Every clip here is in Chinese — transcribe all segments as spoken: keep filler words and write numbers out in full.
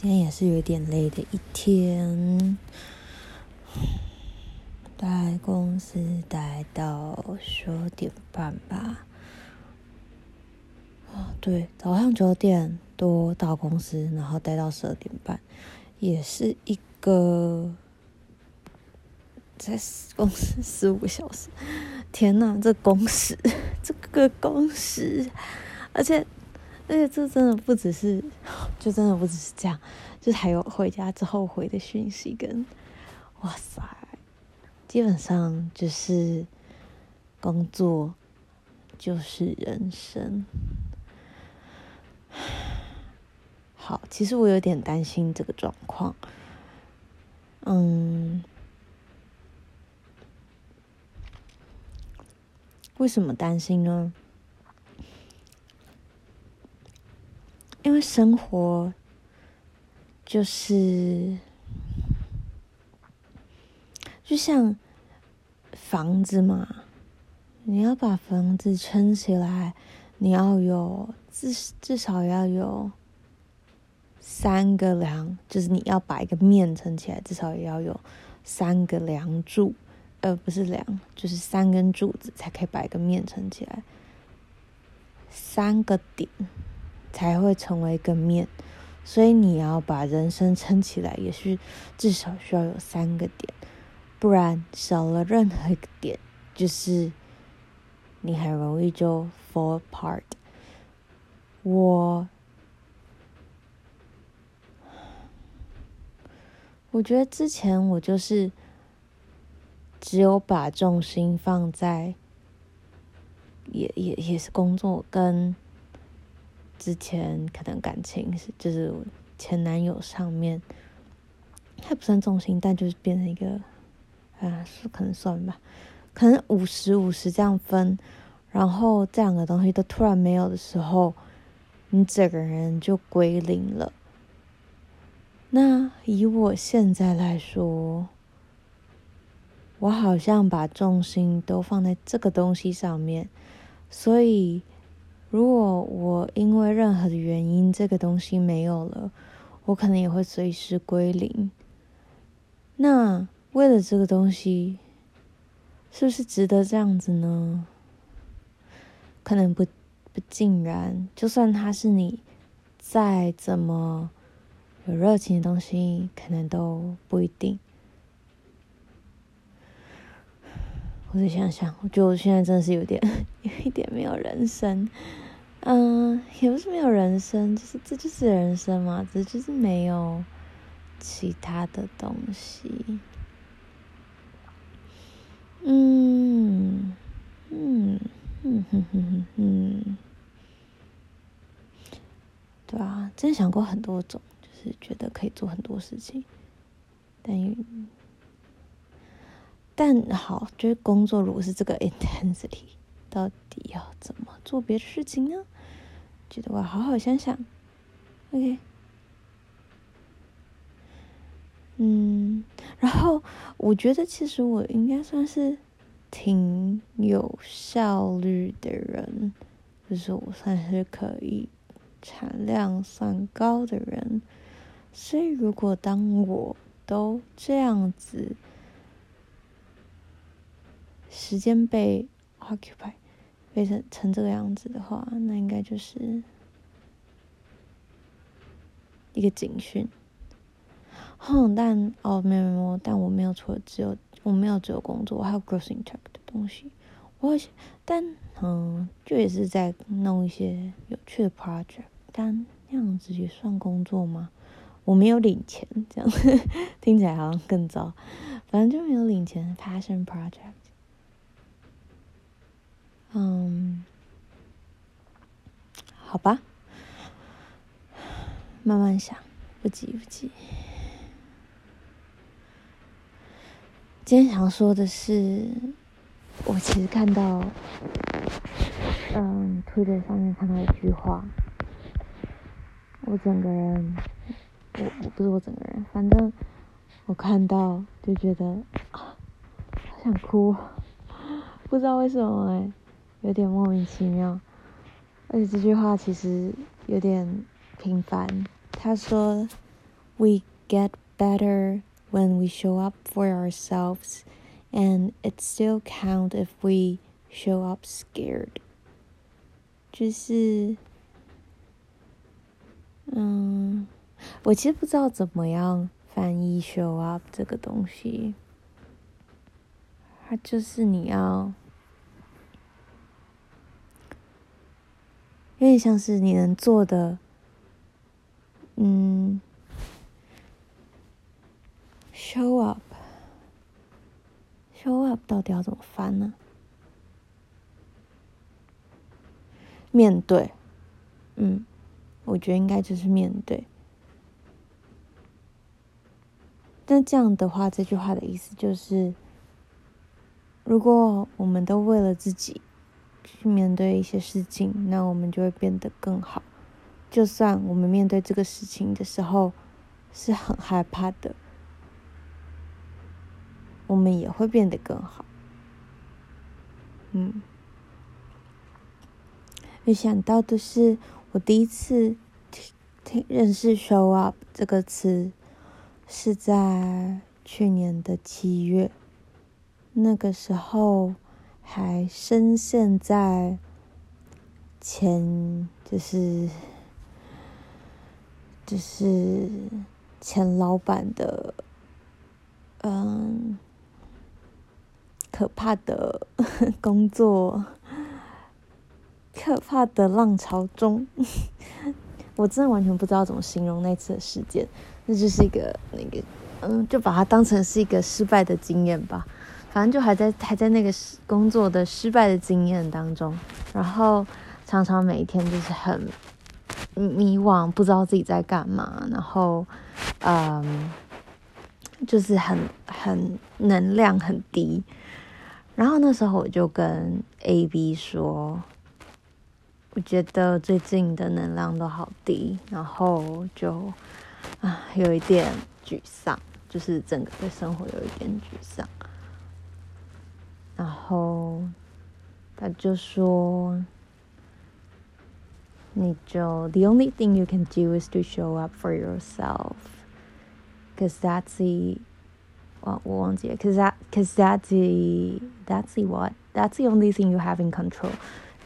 今天也是有点累的一天，在公司待到九点半吧。啊，对，早上九点多到公司，然后待到十二点半，也是一个在公司十五个小时。天哪，这工时，这个工时，而且。而且这真的不只是，就真的不只是这样，就是还有回家之后回的讯息跟，哇塞，基本上就是工作就是人生。好，其实我有点担心这个状况，嗯，为什么担心呢？因为生活就是就像房子嘛，你要把房子撑起来，你要有至至少要有三个梁，就是你要把一个面撑起来，至少也要有三个梁柱，呃，不是梁，就是三根柱子才可以把一个面撑起来，三个顶。才会成为一个面，所以你要把人生撑起来，也是至少需要有三个点，不然少了任何一个点，就是你很容易就 fall apart。我我觉得之前我就是只有把重心放在也也也是工作跟。之前可能感情就是前男友上面，他不算重心，但就是变成一个，啊，可能算吧，可能五十五十这样分，然后这两个东西都突然没有的时候，你整个人就归零了。那以我现在来说，我好像把重心都放在这个东西上面，所以。如果我因为任何的原因这个东西没有了，我可能也会随时归零。那为了这个东西，是不是值得这样子呢？可能不不尽然。就算它是你再怎么有热情的东西，可能都不一定。我得想想，我觉得我现在真的是有点，有一点没有人生，嗯，也不是没有人生，就是这就是人生嘛，只是就是没有其他的东西。嗯嗯嗯哼哼哼哼，对啊，真想过很多种，就是觉得可以做很多事情，但。但好，就是工作，如果是这个 intensity， 到底要怎么做别的事情呢？觉得我要好好想想。OK， 嗯，然后我觉得其实我应该算是挺有效率的人，就是我算是可以产量算高的人，所以如果当我都这样子。时间被 occupy 被成成这个样子的话，那应该就是一个警讯。哼、嗯，但哦，没有没有，但我没有除了只有我没有只有工作，我还有 grossing check 的东西。我但嗯，就也是在弄一些有趣的 project， 但那样子也算工作吗？我没有领钱，这样听起来好像更糟。反正就没有领钱 ，passion project。嗯，好吧，慢慢想，不急不急。今天想说的是，我其实看到，嗯，Twitter上面看到一句话，我整个人，我我不是我整个人，反正我看到就觉得啊，好想哭，不知道为什么哎、欸。有点莫名其妙，而且这句话其实有点平凡。他说 We get better when we show up for ourselves, and it still counts if we show up scared. 就是嗯，我其实不知道怎么样翻译 show up 这个东西，它就是你要有点像是你能做的，嗯 show up show up 到底要怎么翻呢？面对，嗯，我觉得应该就是面对。那这样的话，这句话的意思就是，如果我们都为了自己去面对一些事情，那我们就会变得更好。就算我们面对这个事情的时候是很害怕的，我们也会变得更好。嗯。我想到的是，我第一次听认识 show up 这个词是在去年的七月，那个时候还深陷在前就是就是前老板的嗯可怕的工作。可怕的浪潮中我真的完全不知道怎么形容那次的事件，那就是一个那个嗯，就把它当成是一个失败的经验吧，反正就还在还在那个工作的失败的经验当中，然后常常每一天就是很迷惘，不知道自己在干嘛，然后嗯，就是很很能量很低，然后那时候我就跟 A B 说，我觉得最近的能量都好低，然后就啊有一点沮丧，就是整个对生活有一点沮丧。然后他就说，你就 the only thing you can do is to show up for yourself, 'cause that's the 我我忘记了 'cause that 'cause that's the that's the what that's the only thing you have in control。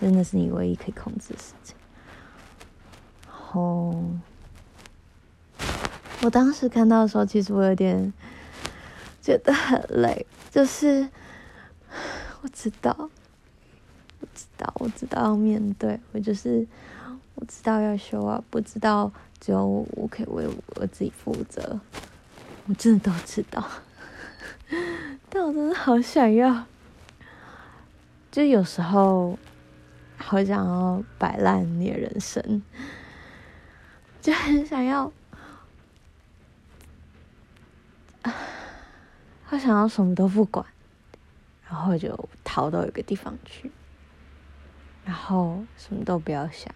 真的是你唯一可以控制的事情。然后我当时看到的时候，其实我有点觉得很累，就是我知道，我知道，我知道要面对，我就是我知道要show up，不知道只有我我可以为我自己负责，我真的都知道，但我真的好想要，就有时候。好想要摆烂你的人生，就很想要，好想要什么都不管，然后就逃到一个地方去，然后什么都不要想，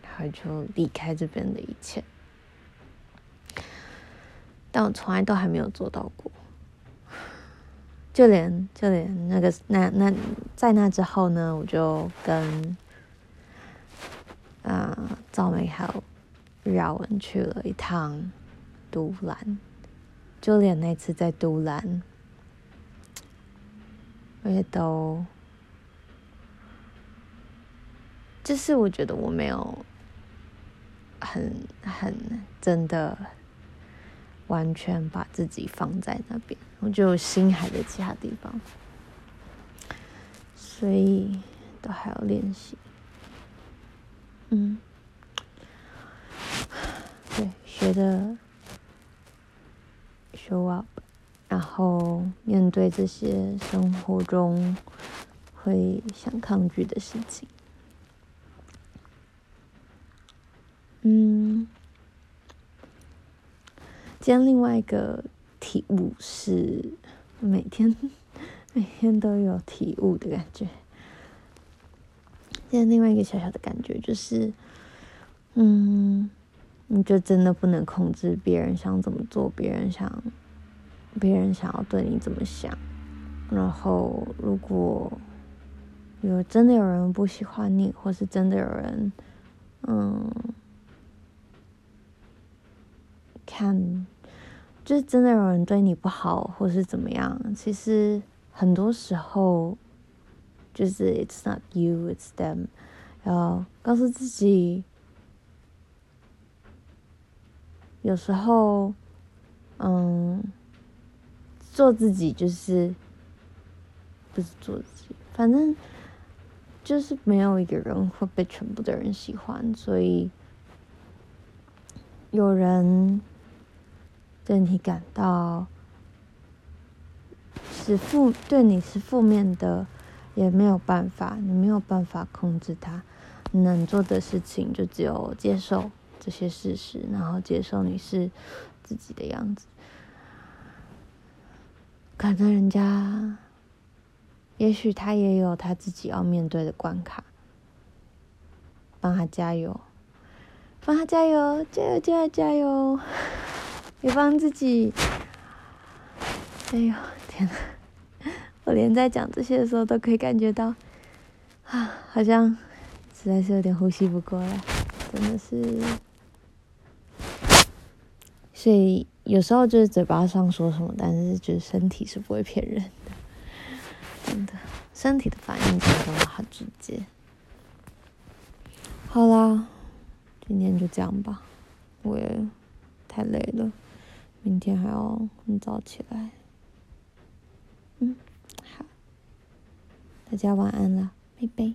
然后就离开这边的一切。但我从来都还没有做到过。就连就连那个那那在那之后呢，我就跟啊、呃、赵美还有于雅文去了一趟都兰，就连那次在都兰，我也都，就是我觉得我没有很很真的。完全把自己放在那边，我就心还在其他地方，所以都还要练习。嗯，对，学的 show up， 然后面对这些生活中会想抗拒的事情。嗯。今天另外一个体悟是每天每天都有体悟的感觉。今天另外一个小小的感觉就是，嗯，你就真的不能控制别人想怎么做，别人想别人想要对你怎么想。然后，如果有真的有人不喜欢你，或是真的有人，嗯。看，就是真的有人对你不好或是怎么样，其实很多时候就是 it's not you, it's them。 要告诉自己，有时候嗯做自己，就是不是做自己，反正就是没有一个人会被全部的人喜欢，所以有人对你感到是负，对你是负面的，也没有办法，你没有办法控制它，你能做的事情就只有接受这些事实，然后接受你是自己的样子。可能人家，也许他也有他自己要面对的关卡，帮他加油，帮他加油，加油，加油，加油！也帮自己，哎呦，天哪！我连在讲这些的时候都可以感觉到，啊，好像实在是有点呼吸不过来，真的是。所以有时候就是嘴巴上说什么，但是就是身体是不会骗人的。真的，身体的反应真的好直接。好啦，今天就这样吧，我也太累了，明天还要很早起来。嗯，好，大家晚安啦，拜拜。